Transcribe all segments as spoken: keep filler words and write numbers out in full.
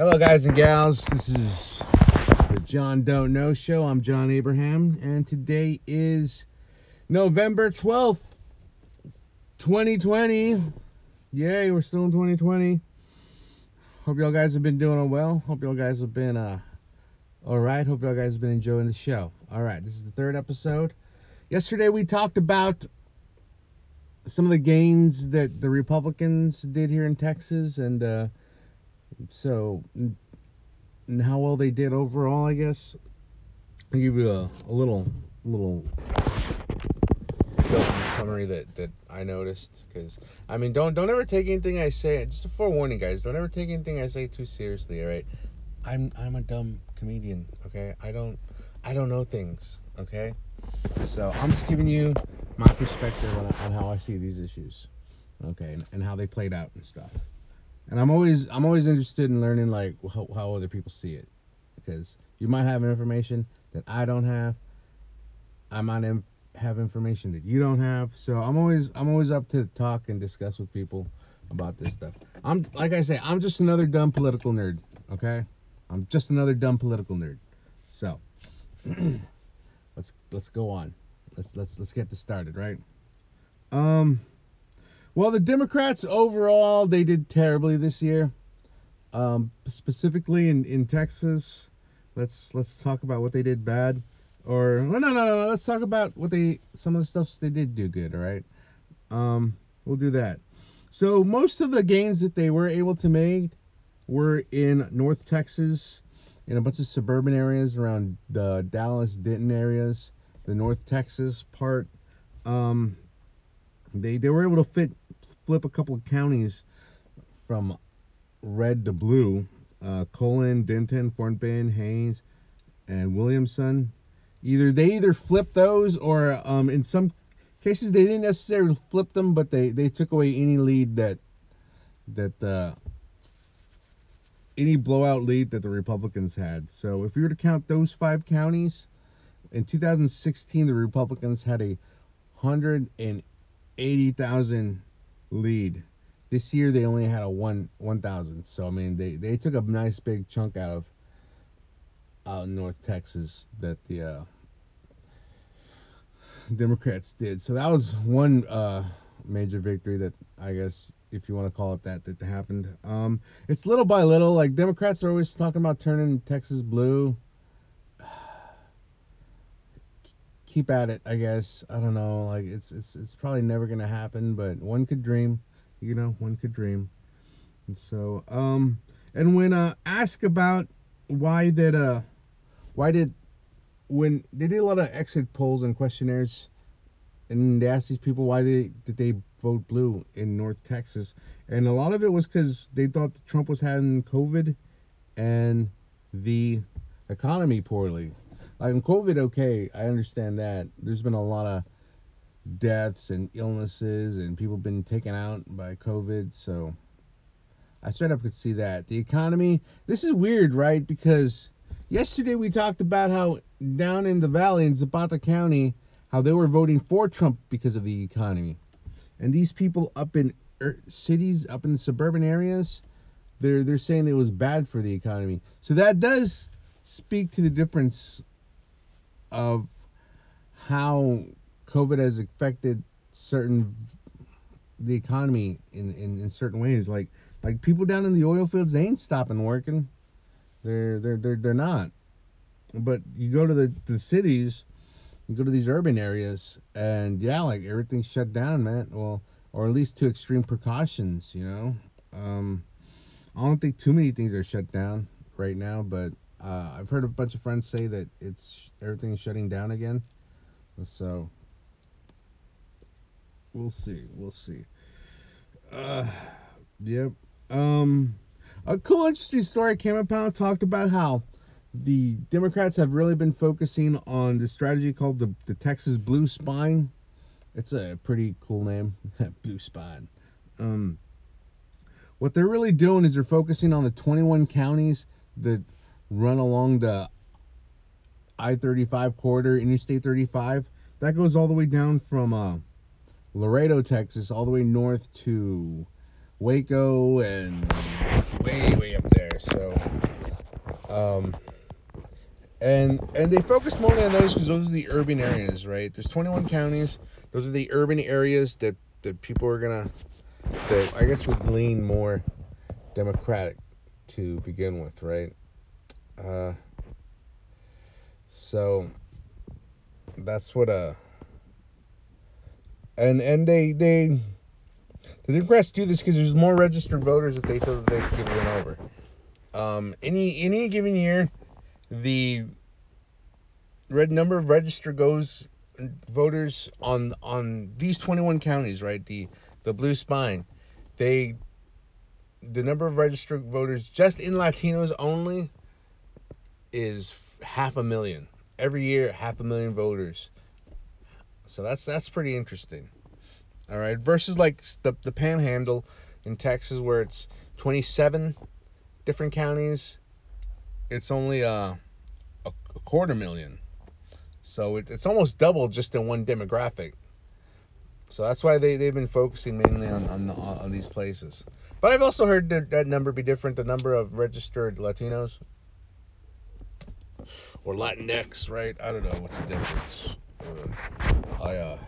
Hello, guys and gals. This is the John Don't Know Show. I'm John Abraham, and today is November twelfth, twenty twenty. Yay, we're still in twenty twenty. Hope y'all guys have been doing well. Hope y'all guys have been uh, all right. Hope y'all guys have been enjoying the show. All right, this is the third episode. Yesterday we talked about some of the gains that the Republicans did here in Texas, and uh, so, and how well they did overall, I guess. I'll give you a, a little, little summary that, that I noticed. Because, I mean, don't don't ever take anything I say. Just a forewarning, guys. Don't ever take anything I say too seriously, all right? I'm I'm a dumb comedian, okay? I don't I don't know things, okay? So, I'm just giving you my perspective on, on how I see these issues, okay? And, and how they played out and stuff. And I'm always I'm always interested in learning, like, how, how other people see it. Because you might have information that I don't have. I might inf- have information that you don't have. So I'm always I'm always up to talk and discuss with people about this stuff. I'm Like I say, I'm just another dumb political nerd. Okay? I'm just another dumb political nerd. So, let's let's go on. Let's let's let's get this started, right? Um... Well, the Democrats overall, they did terribly this year, um, specifically in, in Texas. Let's let's talk about what they did bad, or well, no, no, no, let's talk about what they some of the stuff they did do good. All right, um, we'll do that. So most of the gains that they were able to make were in North Texas, in a bunch of suburban areas around the Dallas, Denton areas, the North Texas part. Um, They they were able to fit flip a couple of counties from red to blue, uh, Colin, Denton, Fort Bend, Hayes, and Williamson. Either they either flipped those, or um, in some cases they didn't necessarily flip them, but they, they took away any lead that that uh, any blowout lead that the Republicans had. So if we were to count those five counties, in two thousand sixteen the Republicans had a hundred and eighty thousand lead. This year they only had a one thousand. So I mean they, they took a nice big chunk out of out in North Texas that the uh, Democrats did. So that was one uh, major victory that, I guess, if you want to call it that, that happened. Um, it's little by little. Like, Democrats are always talking about turning Texas blue. Keep at it, I guess. I don't know. Like, it's it's it's probably never gonna happen, but one could dream, you know. One could dream. And so, um, and when uh, asked about why that uh, why did when they did a lot of exit polls and questionnaires, and they asked these people why they did they vote blue in North Texas, and a lot of it was because they thought that Trump was having COVID and the economy poorly. Like, in COVID, okay, I understand that. There's been a lot of deaths and illnesses, and people have been taken out by COVID, so I straight up could see that. The economy, this is weird, right? Because yesterday we talked about how down in the valley in Zapata County, how they were voting for Trump because of the economy. And these people up in er- cities, up in the suburban areas, they're, they're saying it was bad for the economy. So that does speak to the difference of how COVID has affected certain the economy in, in, in certain ways. Like like people down in the oil fields, they ain't stopping working. They're they're they're they're not. But you go to the, the cities, you go to these urban areas, and yeah, like, everything's shut down, man. Well, or at least to extreme precautions, you know. Um, I don't think too many things are shut down right now, but Uh, I've heard a bunch of friends say that it's everything's shutting down again, so we'll see, we'll see. Uh, yep. Um, a cool, interesting story came up and talked about how the Democrats have really been focusing on this strategy called the, the Texas Blue Spine. It's a pretty cool name, Blue Spine. Um, what they're really doing is they're focusing on the twenty-one counties that run along the I thirty-five corridor, Interstate thirty-five. That goes all the way down from uh, Laredo, Texas, all the way north to Waco and way, way up there. So Um, and and they focus mostly on those because those are the urban areas, right? There's twenty-one counties. Those are the urban areas that, that people are going to, that I guess would lean more Democratic to begin with, right? Uh, so that's what, uh, and, and they, they, the Democrats do this because there's more registered voters that they feel that they could win over. Um, any, any given year, the red number of registered goes voters on, on these twenty-one counties, right? The, the Blue Spine, they, the number of registered voters just in Latinos only is half a million. Every year, half a million voters. So that's that's pretty interesting. All right. Versus like the the Panhandle in Texas, where it's twenty-seven different counties, it's only uh, a, a quarter million. So it, it's almost double just in one demographic. So that's why they, they've been focusing mainly on on, the, on these places. But I've also heard that, that number be different, the number of registered Latinos. Or Latinx, right? I don't know what's the difference. Uh, I, uh,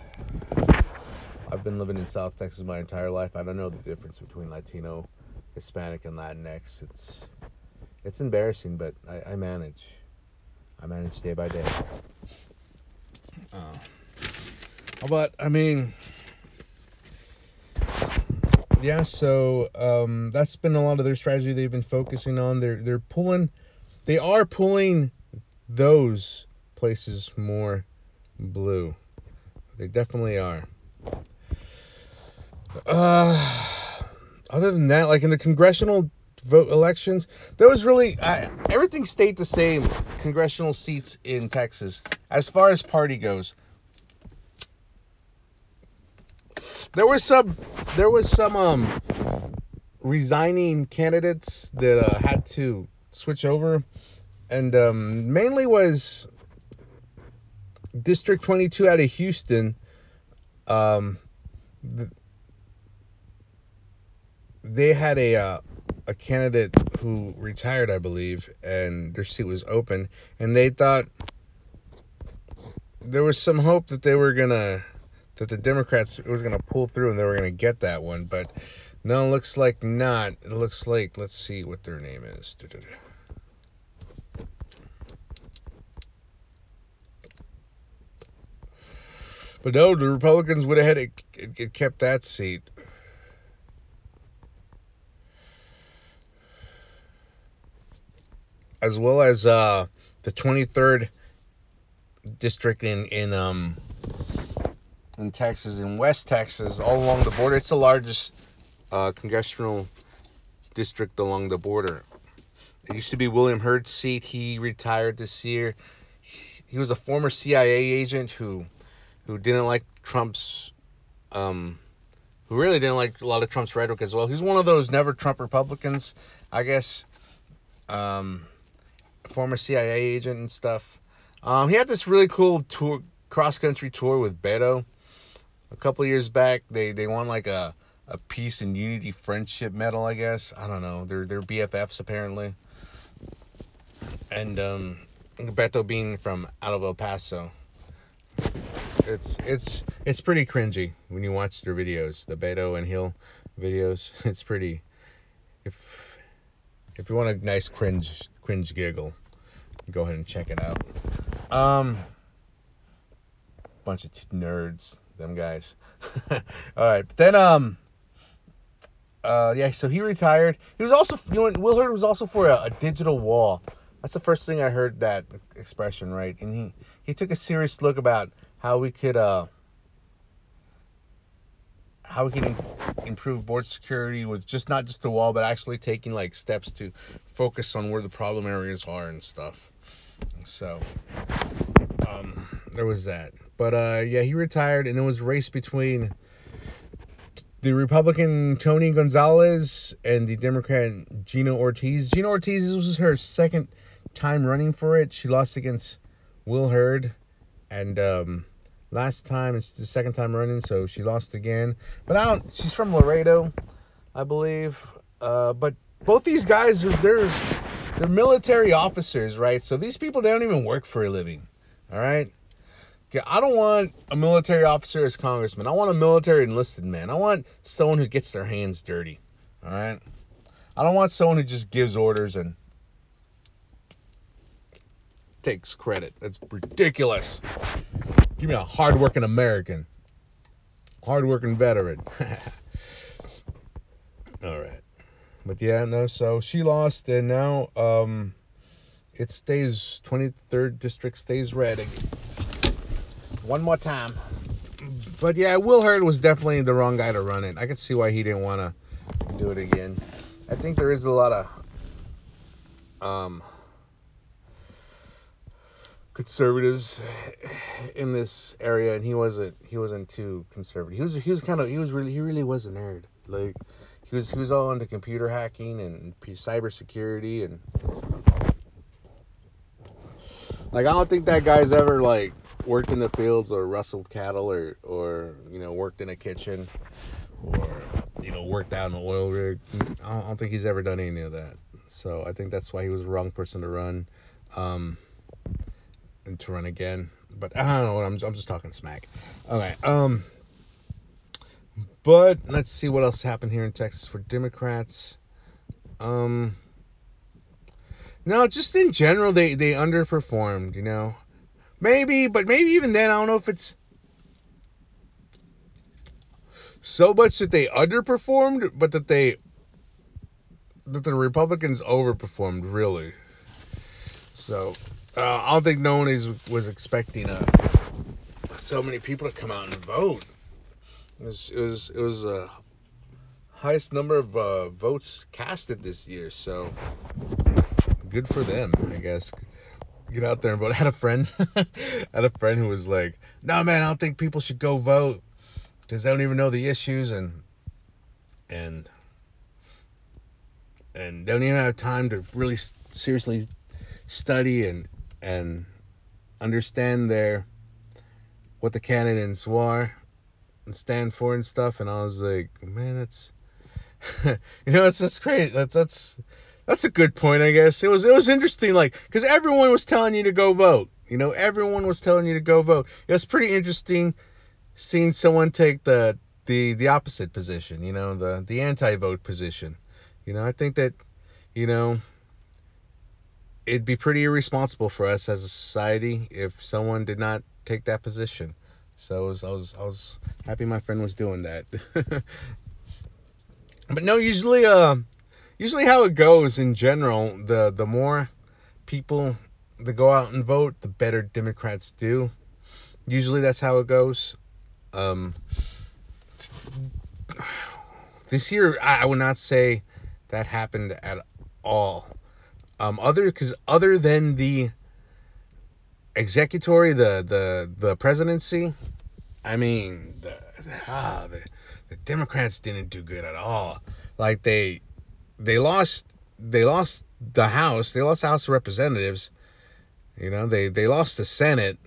I've been living in South Texas my entire life. I don't know the difference between Latino, Hispanic, and Latinx. It's it's embarrassing, but I, I manage. I manage day by day. Uh, but, I mean... Yeah, so um, that's been a lot of their strategy they've been focusing on. They're they're pulling, they are pulling those places more blue. They definitely are. Uh, other than that, like in the congressional vote elections, there was really I, everything stayed the same. Congressional seats in Texas, as far as party goes. There was some, there was some um, resigning candidates that uh, had to switch over, and um, mainly was District twenty-two out of Houston. Um, the, they had a uh, a candidate who retired, I believe, and their seat was open, and they thought there was some hope that they were gonna. That the Democrats were going to pull through and they were going to get that one. But no, it looks like not. It looks like, let's see what their name is. But no, the Republicans went ahead and it, it kept that seat. As well as uh, the twenty-third district in... in um. in Texas, in West Texas, all along the border. It's the largest uh, congressional district along the border. It used to be William Hurd's seat. He retired this year. He was a former C I A agent who who didn't like Trump's, um, who really didn't like a lot of Trump's rhetoric as well. He's one of those never Trump Republicans, I guess, um, former C I A agent and stuff. Um, he had this really cool tour, cross-country tour with Beto. A couple of years back, they, they won like a, a peace and unity friendship medal, I guess. I don't know. They're they're B F Fs apparently. And um, Beto being from out of El Paso, it's it's it's pretty cringy when you watch their videos, the Beto and Hill videos. It's pretty. If if you want a nice cringe cringe giggle, go ahead and check it out. Um, bunch of t- nerds. Them guys. All right. But then, um, uh, yeah, so he retired. He was also, you know, Will Hurd was also for a, a digital wall. That's the first thing I heard that expression, right? And he, he took a serious look about how we could, uh, how we can improve border security with just not just the wall, but actually taking like steps to focus on where the problem areas are and stuff. So, um, there was that. But, uh, yeah, he retired, and it was a race between the Republican Tony Gonzalez and the Democrat Gina Ortiz. Gina Ortiz, this was her second time running for it. She lost against Will Hurd, and um, last time, it's the second time running, so she lost again. But I don't, she's from Laredo, I believe. Uh, but both these guys, they're They're military officers, right? So these people, they don't even work for a living, all right? Okay, I don't want a military officer as congressman. I want a military enlisted man. I want someone who gets their hands dirty, all right? I don't want someone who just gives orders and takes credit. That's ridiculous. Give me a hard-working American. Hard-working veteran. All right. But, yeah, no, so she lost, and now um, it stays, twenty-third District stays red again. One more time. But, yeah, Will Hurd was definitely the wrong guy to run it. I could see why he didn't want to do it again. I think there is a lot of um, conservatives in this area, and he wasn't he wasn't too conservative. He was he was kind of he was really he really was a nerd. Like he was he was all into computer hacking and cybersecurity, and like I don't think that guy's ever like worked in the fields or rustled cattle or or you know worked in a kitchen or. You know, worked out in an oil rig. I don't think he's ever done any of that. So I think that's why he was the wrong person to run, um, and to run again. But I don't know what I'm. I'm just talking smack. Okay. Um. But let's see what else happened here in Texas for Democrats. Um. No, just in general, they they underperformed. You know, maybe, but maybe even then, I don't know if it's. So much that they underperformed, but that they that the Republicans overperformed, really. So uh, I don't think no one is, was expecting uh, so many people to come out and vote. It was it was, it was uh, highest number of uh, votes casted this year, so good for them, I guess. Get out there and vote. I had a friend, I had a friend who was like, "No, man, I don't think people should go vote." Because they don't even know the issues, and and and they don't even have time to really seriously study and and understand their what the candidates were and stand for and stuff. And I was like, man, that's you know, that's that's crazy. That's that's that's a good point, I guess. It was it was interesting, like, because everyone was telling you to go vote. You know, everyone was telling you to go vote. It was pretty interesting. Seen someone take the, the the opposite position, you know, the, the anti-vote position. You know, I think that, you know, it'd be pretty irresponsible for us as a society if someone did not take that position. So I was I was, I was happy my friend was doing that. But no, usually uh, usually how it goes in general, the, the more people that go out and vote, the better Democrats do. Usually that's how it goes. Um, this year, I would not say that happened at all. Um, other because other than the executory, the the the presidency, I mean, the, ah, the the Democrats didn't do good at all. Like they they lost they lost the House, they lost the House of Representatives. You know, they they lost the Senate.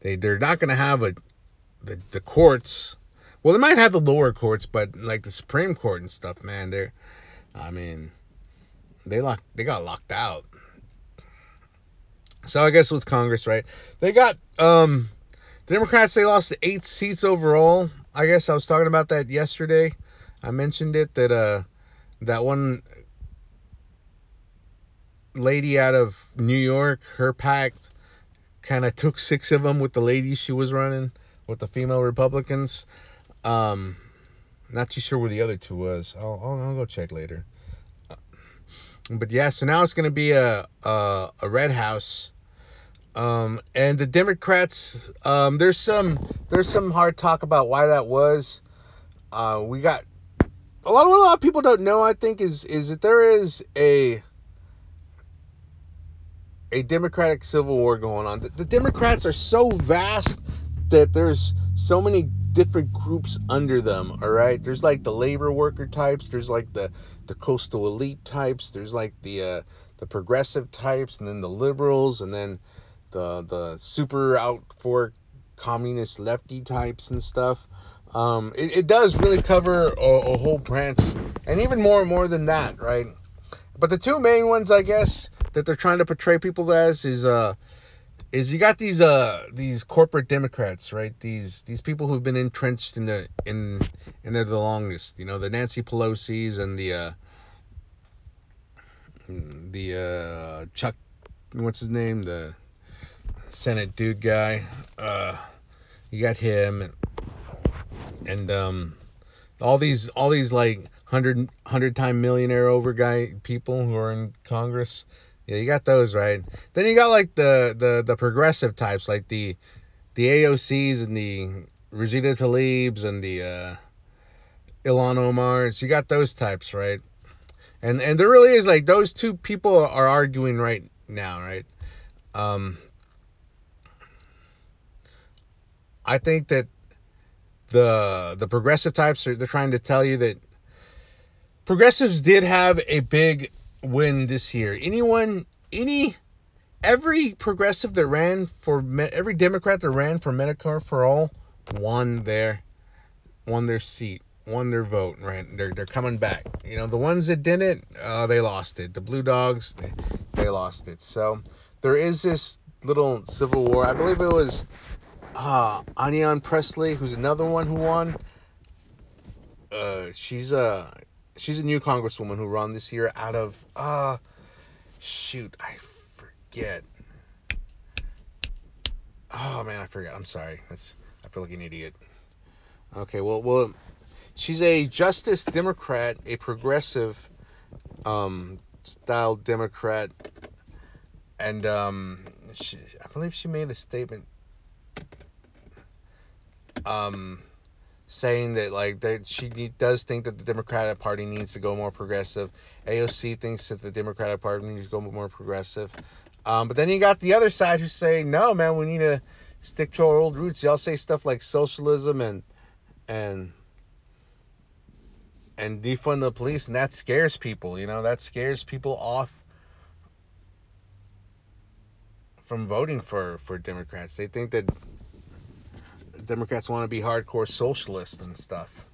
They they're not gonna have a The, the courts, well, they might have the lower courts, but like the Supreme Court and stuff, man, they're, I mean, they locked, they got locked out. So I guess with Congress, right, they got, um, the Democrats, they lost eight seats overall. I guess I was talking about that yesterday. I mentioned it, that, uh, that one lady out of New York, her pact kind of took six of them with the ladies she was running. With the female Republicans, um, not too sure where the other two was. I'll, I'll, I'll go check later. Uh, but yeah, so now it's going to be a, a a red house, um, and the Democrats. Um, there's some there's some hard talk about why that was. Uh, we got a lot of what a lot of people don't know. I think is is that there is a a Democratic Civil War going on. The, the Democrats are so vast. That there's so many different groups under them, all right? There's, like, the labor worker types. There's, like, the, the coastal elite types. There's, like, the uh, the progressive types, and then the liberals, and then the the super out for communist lefty types and stuff. Um, it, it does really cover a, a whole branch, and even more and more than that, right? But the two main ones, I guess, that they're trying to portray people as is uh is you got these uh these corporate Democrats, right? These these people who've been entrenched in the in in there the longest. You know, the Nancy Pelosi's and the uh the uh Chuck, what's his name, the Senate dude guy. Uh, you got him and, and um all these all these like hundred hundred time millionaire over guy people who are in Congress. Yeah, you got those, right? Then you got like the, the, the progressive types, like the the A O Cs and the Rashida Tlaibs and the uh, Ilhan Omar. So you got those types, right? And and there really is like those two people are arguing right now, right? Um, I think that the the progressive types are they're trying to tell you that progressives did have a big win this year. Anyone, any, every progressive that ran for, every Democrat that ran for Medicare for All won their, won their seat, won their vote, right? They're, they're coming back. You know, the ones that didn't, uh, they lost it. The Blue Dogs, they, they lost it. So there is this little civil war. I believe it was uh, Anion Presley, who's another one who won. Uh, she's a... Uh, She's a new congresswoman who ran this year out of, uh, shoot, I forget. Oh, man, I forgot. I'm sorry. That's, I feel like an idiot. Okay, well, well, she's a Justice Democrat, a progressive, um, style Democrat. And, um, she, I believe she made a statement, um... saying that, like, that she does think that the Democratic Party needs to go more progressive. A O C thinks that the Democratic Party needs to go more progressive. Um, but then you got the other side who's saying, no, man, we need to stick to our old roots. Y'all say stuff like socialism and and and defund the police, and that scares people. You know, that scares people off from voting for, for Democrats. They think that Democrats want to be hardcore socialists and stuff,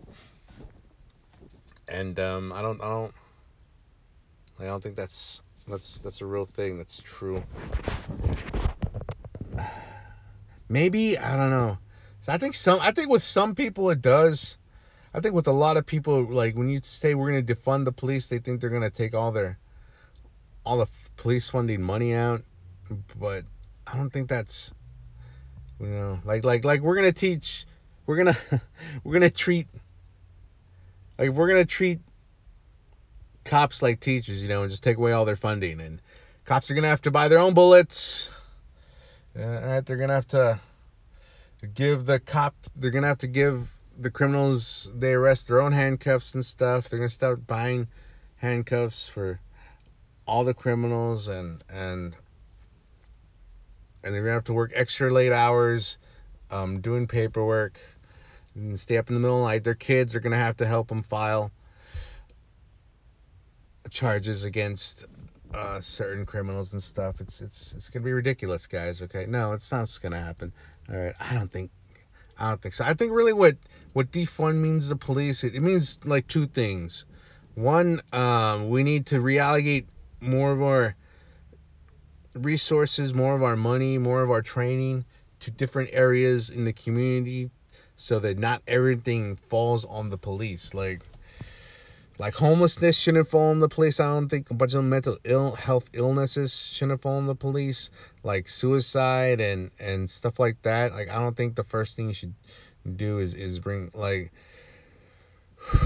and um, I don't, I don't, I don't think that's that's that's a real thing. That's true. Maybe, I don't know. So I think some, I think with some people it does. I think with a lot of people, like when you say we're going to defund the police, they think they're going to take all their, all the police funding money out, but I don't think that's. You know, like, like, like we're going to teach, we're going to, we're going to treat, like, we're going to treat cops like teachers, you know, and just take away all their funding, and cops are going to have to buy their own bullets. All right. They're going to have to give the cop, they're going to have to give the criminals they arrest their own handcuffs and stuff. They're going to start buying handcuffs for all the criminals, and, and. And they're going to have to work extra late hours, um, doing paperwork, and stay up in the middle of the night. Their kids are going to have to help them file charges against uh, certain criminals and stuff. It's it's it's going to be ridiculous, guys. Okay, no, it's not going to happen. All right, I don't think, I don't think so. I think really what what defund means to the police, it, it means like two things. One, um, we need to reallocate more of our resources, more of our money, more of our training to different areas in the community, so that not everything falls on the police. Like, like homelessness shouldn't fall on the police. I don't think a bunch of mental ill health illnesses shouldn't fall on the police. Like suicide and and stuff like that. Like, I don't think the first thing you should do is is bring like.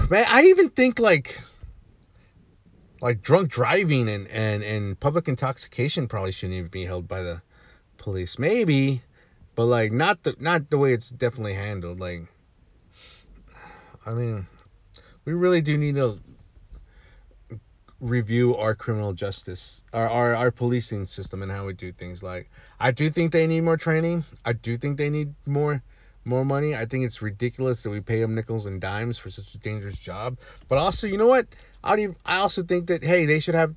Man, I even think like. Like drunk driving and, and, and public intoxication probably shouldn't even be held by the police. Maybe, but like not the not the way it's definitely handled. Like, I mean, we really do need to review our criminal justice, our, our our policing system and how we do things. Like, I do think they need more training. I do think they need more more money. I think it's ridiculous that we pay them nickels and dimes for such a dangerous job. But also, you know what? I don't even, I also think that, hey, they should have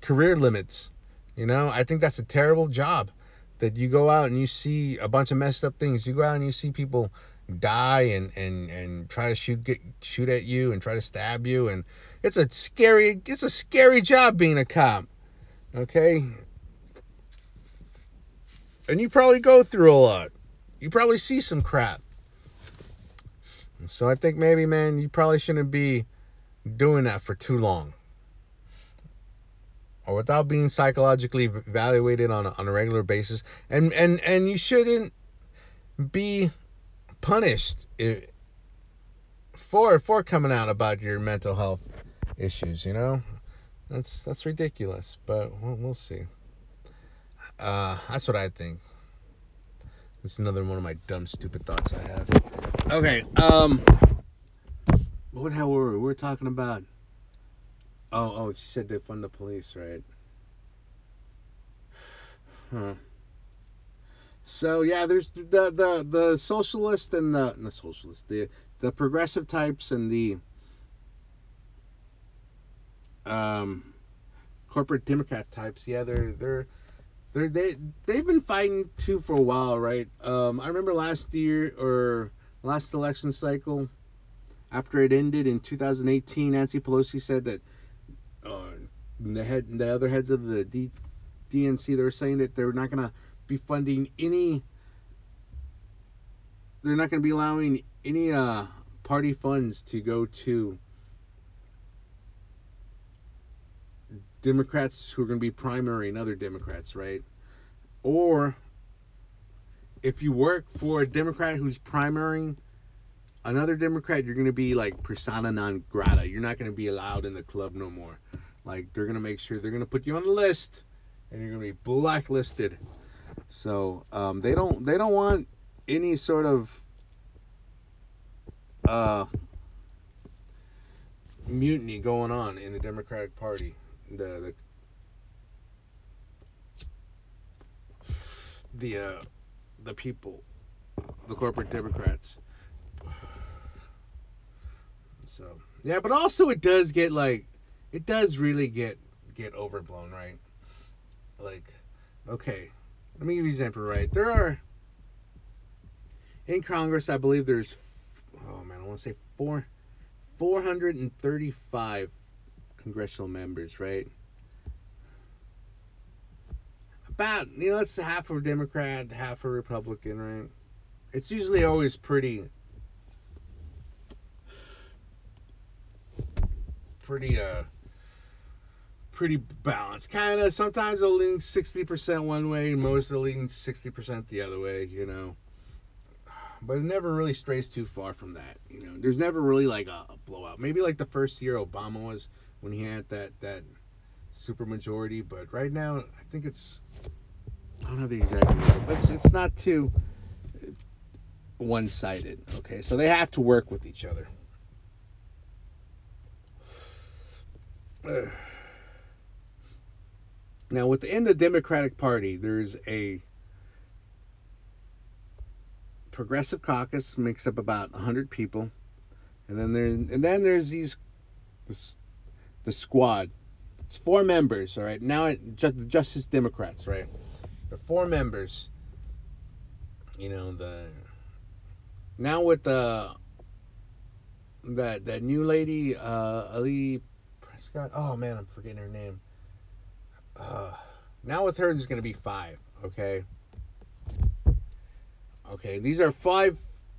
career limits. You know, I think that's a terrible job, that you go out and you see a bunch of messed up things. You go out and you see people die and, and, and try to shoot get, shoot at you and try to stab you, and it's a scary it's a scary job being a cop, okay? And you probably go through a lot. You probably see some crap. So I think maybe, man, you probably shouldn't be doing that for too long, or without being psychologically evaluated on a, on a regular basis, and and and you shouldn't be punished for for coming out about your mental health issues. You know, that's that's ridiculous. But we'll, we'll see. Uh, that's what I think. That's another one of my dumb, stupid thoughts I have. Okay. Um. What the hell were we? We were talking about. Oh, oh, she said they defund the police, right? Huh. So yeah, there's the the the socialist and the not socialist, the the progressive types and the um corporate Democrat types. Yeah, they're they're they're they they've been fighting too for a while, right? Um, I remember last year or last election cycle, after it ended in two thousand eighteen, Nancy Pelosi said that. Uh, the head, the other heads of the D, DNC, they were saying that they're not gonna be funding any. They're not gonna be allowing any uh, party funds to go to Democrats who are gonna be primarying other Democrats, right? Or if you work for a Democrat who's primarying another Democrat, you're going to be like persona non grata. You're not going to be allowed in the club no more. Like, they're going to make sure they're going to put you on the list, and you're going to be blacklisted. So um, they don't they don't want any sort of uh, mutiny going on in the Democratic Party. The the the, uh, the people, the corporate Democrats. So, yeah, but also it does get, like, it does really get, get overblown, right? Like, okay, let me give you an example, right? There are, in Congress, I believe there's, oh, man, I want to say four, four hundred thirty-five congressional members, right? About, you know, that's half a Democrat, half a Republican, right? It's usually always pretty... pretty uh pretty balanced, kind of. Sometimes it'll lean sixty percent one way, most it'll lean sixty percent the other way, you know, but it never really strays too far from that. You know, there's never really like a, a blowout. Maybe like the first year Obama was, when he had that that super majority, but right now I think it's, I don't know the exact number, but it's, it's not too one-sided, okay? So they have to work with each other. Now, within the Democratic Party, there's a progressive caucus, makes up about one hundred people, and then there's and then there's these this, the squad. It's four members, all right. Now, just Justice Democrats, right? They're four members. You know, the now with the that that new lady, uh, Ali. God. Oh, man, I'm forgetting her name. Uh, now with her, there's going to be five, okay? Okay, these are five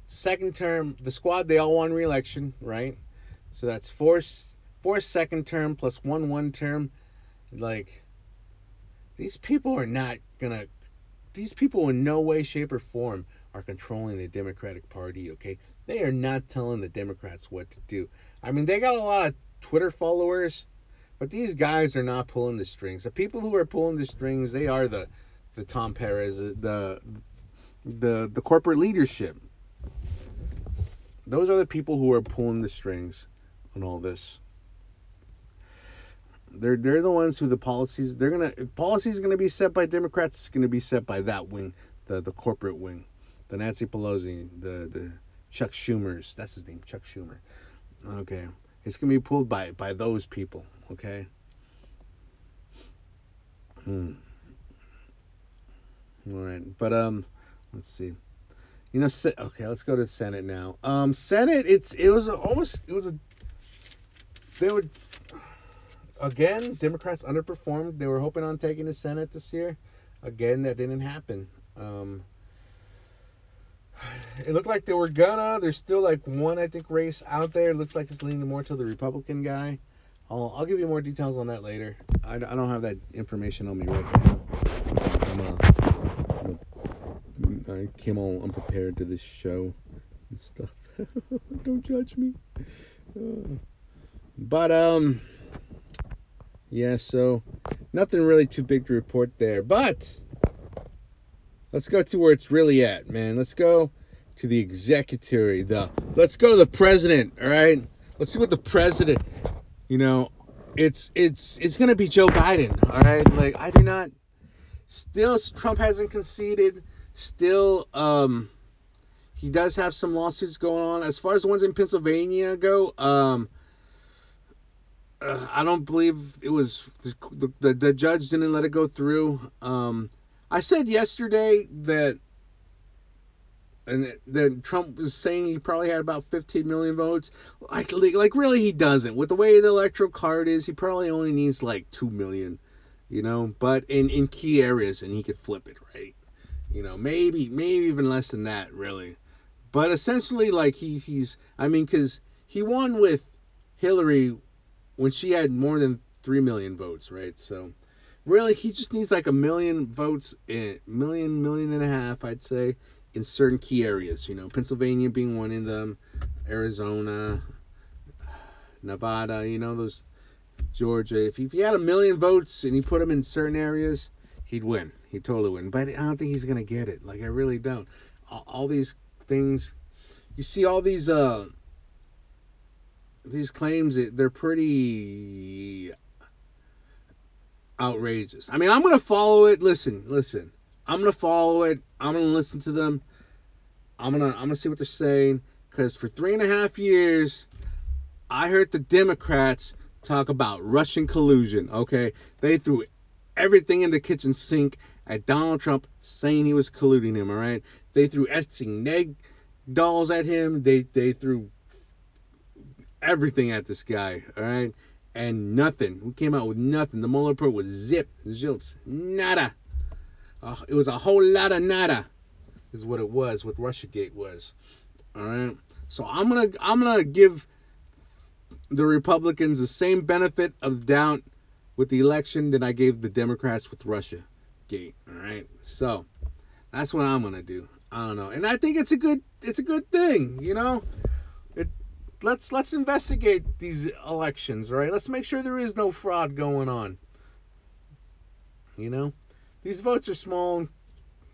second term. The squad, they all won re-election, right? So that's four, four second term plus one one term. Like, these people are not going to... These people in no way, shape, or form are controlling the Democratic Party, okay? They are not telling the Democrats what to do. I mean, they got a lot of Twitter followers, but these guys are not pulling the strings. The people who are pulling the strings, they are the the Tom Perez, the the the corporate leadership. Those are the people who are pulling the strings on all this. They're they're the ones who the policies they're gonna if policy is gonna be set by Democrats, it's gonna be set by that wing, the the corporate wing, the Nancy Pelosi, the the Chuck Schumers. That's his name, Chuck Schumer. Okay. It's going to be pulled by, by those people, okay? Hmm. All right. But, um, let's see. You know, okay, let's go to Senate now. Um, Senate, it's it was almost it was a they were again Democrats underperformed. They were hoping on taking the Senate this year. Again, that didn't happen. Um, it looked like they were gonna. There's still like one I think race out there. It looks like it's leaning more to the Republican guy. I'll I'll give you more details on that later. I, I don't have that information on me right now. I'm uh. I came all unprepared to this show and stuff. Don't judge me. Uh, but, um, yeah, so nothing really too big to report there. But let's go to where it's really at, man. Let's go to the executive. The, let's go to the president, all right? Let's see what the president, you know, it's, it's, it's going to be Joe Biden, all right? Like, I do not, still, Trump hasn't conceded. Still, um, he does have some lawsuits going on. As far as the ones in Pennsylvania go, um, uh, I don't believe it was the, the the judge didn't let it go through. Um, I said yesterday that and that Trump was saying he probably had about fifteen million votes. Like, like really, he doesn't. With the way the electoral card is, he probably only needs like two million, you know. But in in key areas, and he could flip it, right? You know, maybe, maybe even less than that, really. But essentially, like, he, he's, I mean, because he won with Hillary when she had more than three million votes, right? So, really, he just needs, like, a million votes, in, million, million and a half, I'd say, in certain key areas. You know, Pennsylvania being one of them, Arizona, Nevada, you know, those, Georgia. If he, if he had a million votes and he put them in certain areas, he'd win. He totally wouldn't, but I don't think he's going to get it. Like, I really don't. All, all these things, you see all these, uh, these claims, they're pretty outrageous. I mean, I'm going to follow it. Listen, listen, I'm going to follow it. I'm going to listen to them. I'm going to, I'm going to see what they're saying. Cause for three and a half years, I heard the Democrats talk about Russian collusion. Okay. They threw everything in the kitchen sink at Donald Trump, saying he was colluding him, all right? They threw etching egg dolls at him. They they threw everything at this guy, all right? And nothing. We came out with nothing. The Mueller report was zip, zilts, nada. Uh, it was a whole lot of nada is what it was, what Russiagate was, all right? So I'm going to I'm gonna give the Republicans the same benefit of doubt with the election that I gave the Democrats with Russia gate. All right. So that's what I'm going to do. I don't know. And I think it's a good, it's a good thing. You know, it, let's, let's investigate these elections. Right. Let's make sure there is no fraud going on. You know, these votes are small.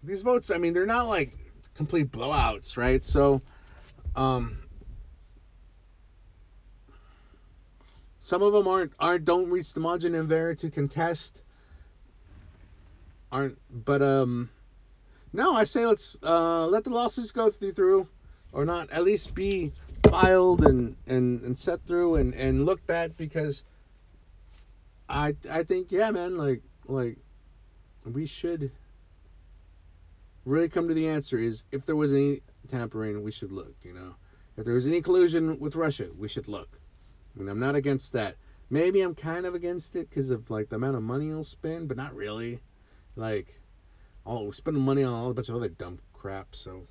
These votes, I mean, they're not like complete blowouts. Right. So, um, some of them aren't, aren't don't reach the margin of error to contest. Aren't, but um, no, I say let's uh, let the lawsuits go through, through, or not at least be filed and, and, and set through and, and looked at because I I think yeah man like like we should really come to the answer is if there was any tampering we should look you know if there was any collusion with Russia we should look. I mean, I'm not against that. Maybe I'm kind of against it because of, like, the amount of money I'll spend, but not really. Like, I'll spend money on all a bunch of other dumb crap, so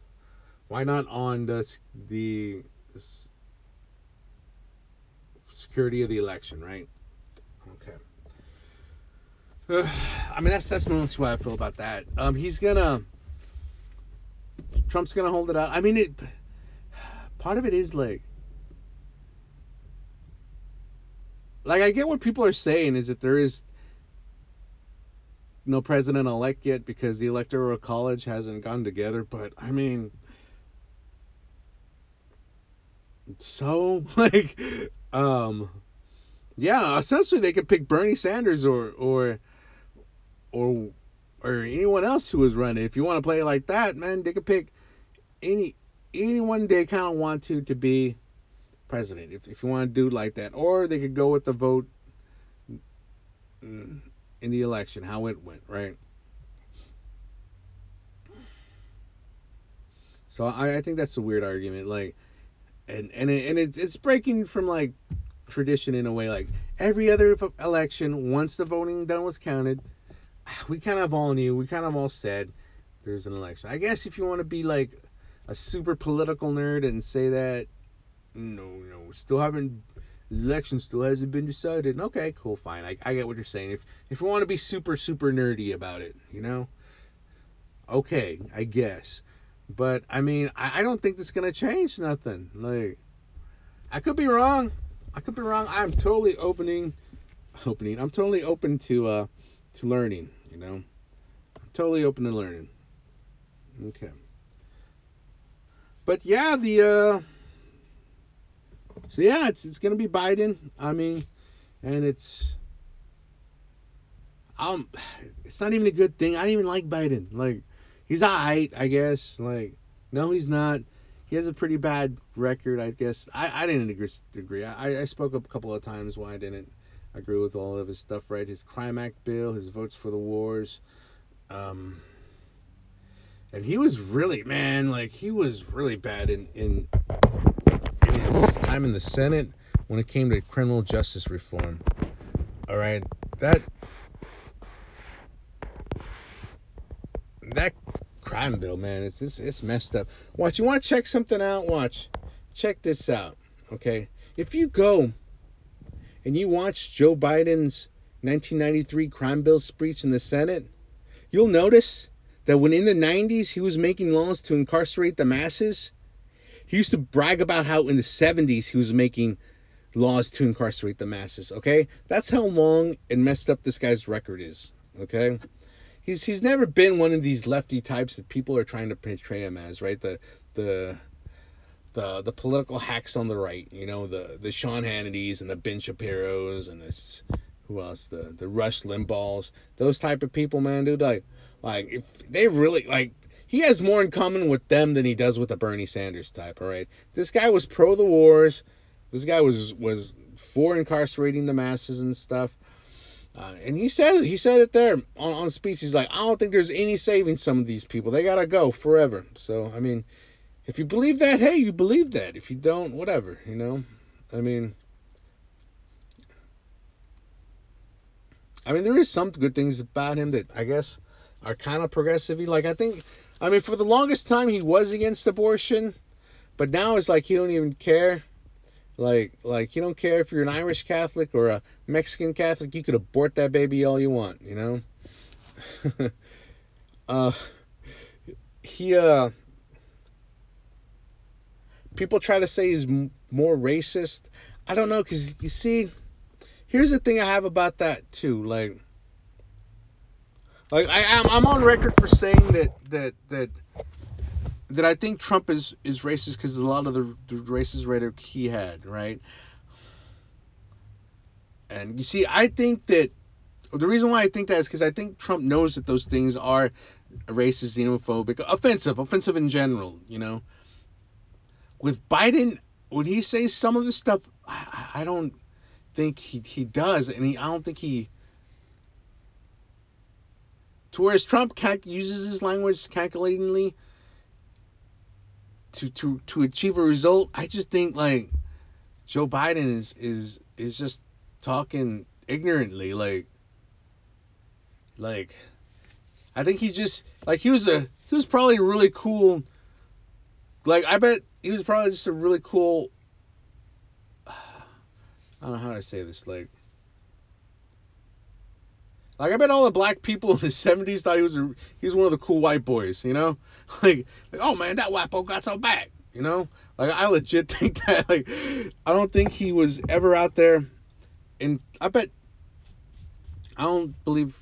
why not on the, the, the security of the election, right? Okay. Uh, I mean, that's, that's mostly why I feel about that. Um, he's gonna... Trump's gonna hold it out. I mean, it... Part of it is, like... Like, I get what people are saying is that there is no president-elect yet because the Electoral College hasn't gone together, but, I mean, so, like, um, yeah, essentially they could pick Bernie Sanders or, or, or, or anyone else who was running. If you want to play like that, man, they could pick any, anyone they kind of want to, to be president if, if you want to do like that, or they could go with the vote in the election how it went, right? So I, I think that's a weird argument. Like, and and it, and it's it's breaking from like tradition in a way. Like every other election, once the voting done was counted, we kind of all knew. We kind of all said there's an election. I guess if you want to be like a super political nerd and say that, no, no, still haven't. Election still hasn't been decided. Okay, cool, fine. I, I get what you're saying. If if you want to be super, super nerdy about it, you know? Okay, I guess. But, I mean, I, I don't think this is going to change nothing. Like, I could be wrong. I could be wrong. I'm totally opening, opening. I'm totally open to, uh, to learning, you know? I'm totally open to learning. Okay. But, yeah, the, uh... So, yeah, it's it's going to be Biden. I mean, and it's... Um, it's not even a good thing. I don't even like Biden. Like, he's all right, I guess. Like, no, he's not. He has a pretty bad record, I guess. I, I didn't agree. I, I spoke up a couple of times why I didn't agree with all of his stuff, right? His Crime Act bill, his votes for the wars. Um, and he was really, man, like, he was really bad in... in time in the Senate when it came to criminal justice reform. All right, that that crime bill, man, it's it's, it's messed up. Watch, you want to check something out? Watch, check this out. Okay, if you go and you watch Joe Biden's nineteen ninety-three crime bill speech in the Senate, you'll notice that when in the nineties he was making laws to incarcerate the masses. He used to brag about how in the seventies he was making laws to incarcerate the masses, okay? That's how long and messed up this guy's record is, okay? He's he's never been one of these lefty types that people are trying to portray him as, right? The the the the political hacks on the right, you know, the, the Sean Hannity's and the Ben Shapiro's and this, who else? The, the Rush Limbaughs. Those type of people, man, dude, like, like if they really, like... He has more in common with them than he does with the Bernie Sanders type, all right? This guy was pro the wars. This guy was was for incarcerating the masses and stuff. Uh, and he said, he said it there on, on speech. He's like, I don't think there's any saving some of these people. They got to go forever. So, I mean, if you believe that, hey, you believe that. If you don't, whatever, you know? I mean, I mean, there is some good things about him that I guess are kind of progressive. Like, I think... I mean, for the longest time, he was against abortion, but now it's like he don't even care. Like, like he don't care if you're an Irish Catholic or a Mexican Catholic. You could abort that baby all you want, you know? uh, he, uh... People try to say he's m- more racist. I don't know, because, you see, here's the thing I have about that, too. Like... Like I, I'm, I'm on record for saying that that that, that I think Trump is, is racist because a lot of the, the racist rhetoric he had, right? And you see, I think that the reason why I think that is because I think Trump knows that those things are racist, xenophobic, offensive, offensive in general. You know, with Biden, when he says some of the stuff, I, I don't think he he does, and he, I don't think he. To whereas Trump calc- uses his language calculatingly to, to to achieve a result, I just think like Joe Biden is is is just talking ignorantly, like like I think he just like he was a he was probably really cool, like I bet he was probably just a really cool. I don't know how to say this, like. Like, I bet all the black people in the seventies thought he was a, he was one of the cool white boys, you know? Like, like oh, man, that WAPO got so back, you know? Like, I legit think that, like, I don't think he was ever out there. And I bet, I don't believe,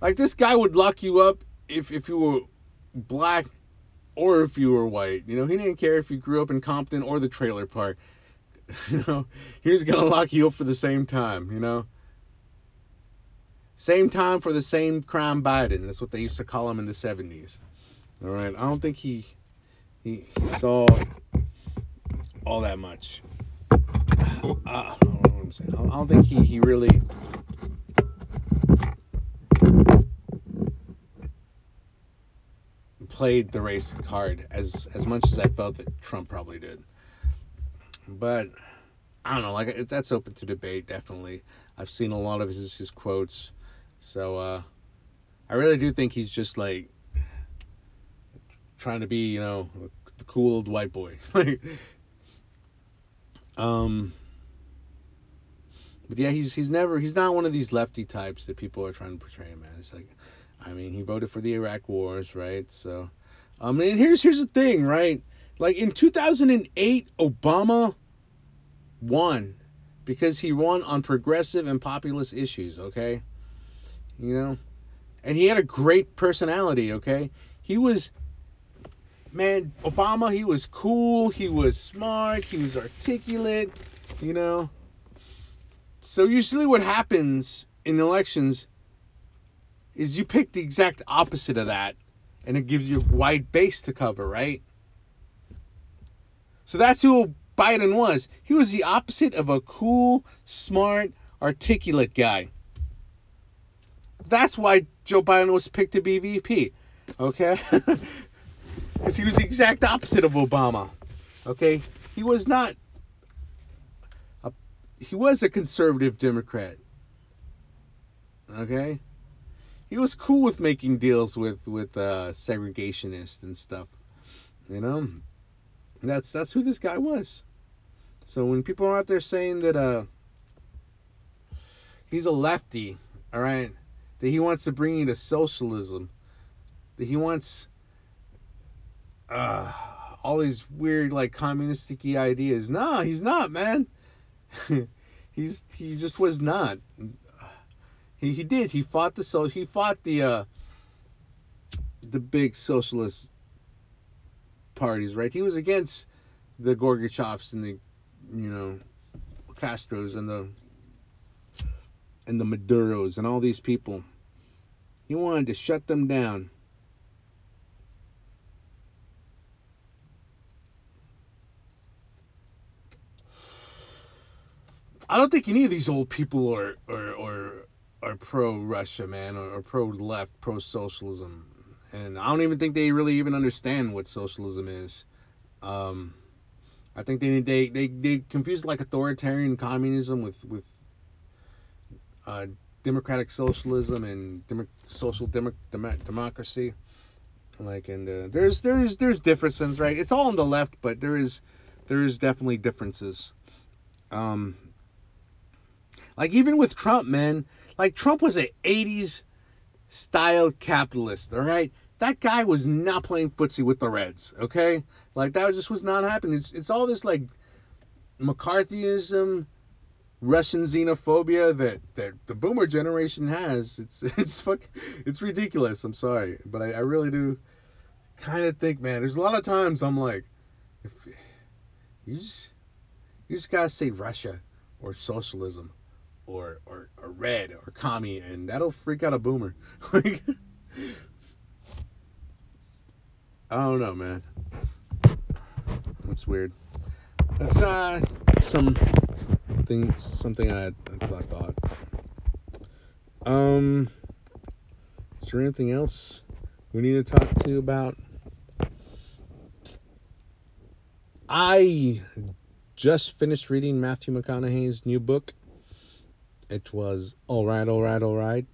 like, this guy would lock you up if, if you were black or if you were white. You know, he didn't care if you grew up in Compton or the trailer park. You know, he was going to lock you up for the same time, you know? Same time for the same crime, Biden. That's what they used to call him in the seventies. All right. I don't think he he, he saw all that much. Uh, I don't know what I'm saying. I don't think he, he really... played the race card as, as much as I felt that Trump probably did. But I don't know, like, it's, that's open to debate, definitely. I've seen a lot of his, his quotes. So uh, I really do think he's just, like, trying to be, you know, the cool old white boy. um, but, yeah, he's he's never, he's not one of these lefty types that people are trying to portray him as. Like, I mean, he voted for the Iraq wars, right? So, um, and here's, here's the thing, right? Like, in two thousand eight, Obama won because he won on progressive and populist issues, okay? You know? And he had a great personality, okay? He was, man, Obama, he was cool, he was smart, he was articulate, you know? So usually what happens in elections is you pick the exact opposite of that, and it gives you a wide base to cover, right? So that's who Biden was. He was the opposite of a cool, smart, articulate guy. That's why Joe Biden was picked to be V P, okay? Because he was the exact opposite of Obama, okay? He was not... A, he was a conservative Democrat, okay? He was cool with making deals with, with uh, segregationists and stuff, you know? That's that's who this guy was. So when people are out there saying that uh he's a lefty, all right, that he wants to bring you to socialism, that he wants uh, all these weird like communistic-y ideas. No, he's not, man. he's he just was not. He he did. He fought the so he fought the uh, the big socialist parties, right? He was against the Gorbachevs and the, you know, Castros and the and the Maduros and all these people. He wanted to shut them down. I don't think any of these old people are are are, are pro Russia, man, or, or pro left, pro socialism. And I don't even think they really even understand what socialism is. Um, I think they they they, they confuse like authoritarian communism with with uh, democratic socialism and demo- social demo- demo- democracy. Like, and uh, there's there's there's differences, right? It's all on the left, but there is there is definitely differences. Um, like even with Trump, man. Like Trump was an eighties style capitalist, all right? That guy was not playing footsie with the Reds, okay? Like, that was just was not happening. It's it's all this, like, McCarthyism, Russian xenophobia that, that the boomer generation has. It's it's fuck, it's ridiculous, I'm sorry. But I, I really do kind of think, man, there's a lot of times I'm like, if you just, you just gotta say Russia or socialism. Or, or or red or commie, and that'll freak out a boomer. Like, I don't know, man. That's weird. That's uh some thing something I, I thought. Um, is there anything else we need to talk to about? I just finished reading Matthew McConaughey's new book. It was all right, all right, all right.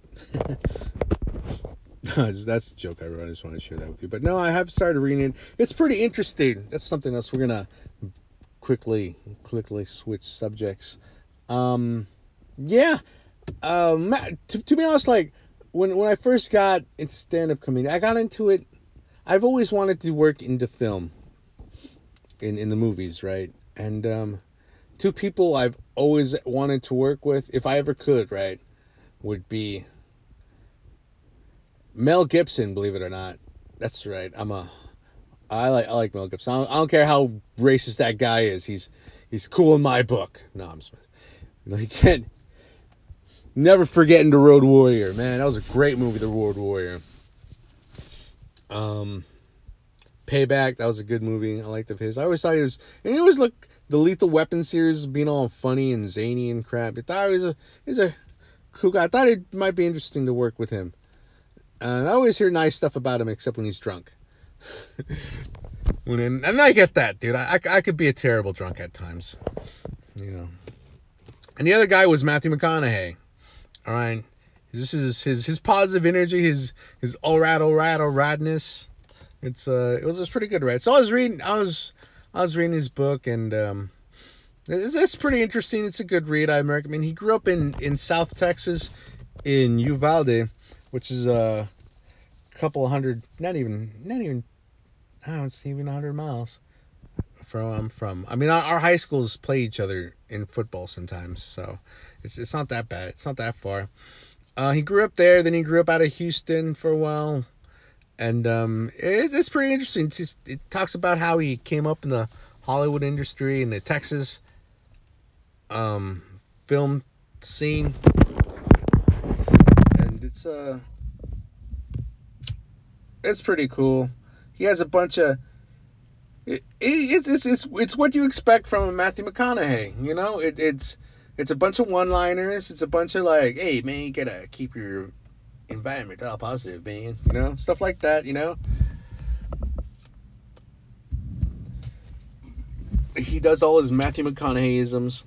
That's a joke I wrote. I just want to share that with you. But no, I have started reading it. It's pretty interesting. That's something else. We're going to quickly, quickly switch subjects. Um, yeah. Um, to, to be honest, like, when, when I first got into stand-up comedy, I got into it. I've always wanted to work in the film, in, in the movies, right? And, um... two people I've always wanted to work with, if I ever could, right, would be Mel Gibson, believe it or not. That's right. I'm a, I like, I like Mel Gibson. I don't, I don't care how racist that guy is. He's, he's cool in my book. No, I'm just, like, can't, never forgetting The Road Warrior, man. That was a great movie, The Road Warrior. Um... Payback, that was a good movie. I liked of his. I always thought he was, and it was like the Lethal Weapon series being all funny and zany and crap. I thought he was a, he was a cool guy. I thought it might be interesting to work with him. Uh, I always hear nice stuff about him, except when he's drunk. When in, and I get that, dude. I, I, I could be a terrible drunk at times, you know. And the other guy was Matthew McConaughey. All right. This is his his positive energy, his his all right, all right, all rightness. It's uh, it was, it was pretty good, right? So I was reading, I was I was reading his book, and um, it's, it's pretty interesting. It's a good read. I recommend. He grew up in, in South Texas, in Uvalde, which is a couple hundred, not even not even, I don't know, it's even a hundred miles from where I'm from. I mean, our, our high schools play each other in football sometimes, so it's it's not that bad. It's not that far. Uh, he grew up there, then he grew up out of Houston for a while, and um, it, it's pretty interesting. It's just, it talks about how he came up in the Hollywood industry and the Texas um, film scene, and it's uh, it's pretty cool. He has a bunch of it, it, it's it's it's what you expect from a Matthew McConaughey, you know. It it's. It's a bunch of one-liners. It's a bunch of, like, hey, man, you got to keep your environment all positive, man. You know? Stuff like that, you know? He does all his Matthew McConaughey-isms.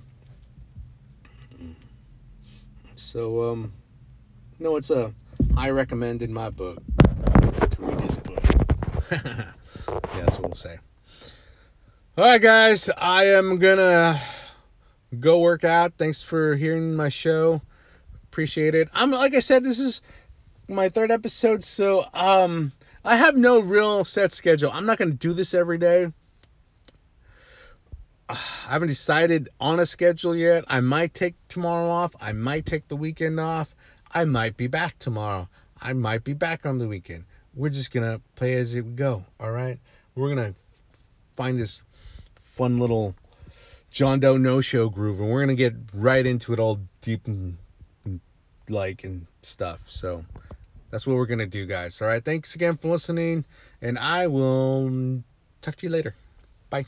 So, um, you know, it's a... I recommend in my book. To read his book. Yeah, that's what we'll say. All right, guys. I am going to... go work out. Thanks for hearing my show. Appreciate it. I'm like I said, this is my third episode, so um, I have no real set schedule. I'm not going to do this every day. I haven't decided on a schedule yet. I might take tomorrow off. I might take the weekend off. I might be back tomorrow. I might be back on the weekend. We're just going to play as it go, all right? We're going to find this fun little John Don't Know Show groove, and we're gonna get right into it, all deep and, and like and stuff. So that's what we're gonna do, guys. All right, thanks again for listening, and I will talk to you later. Bye.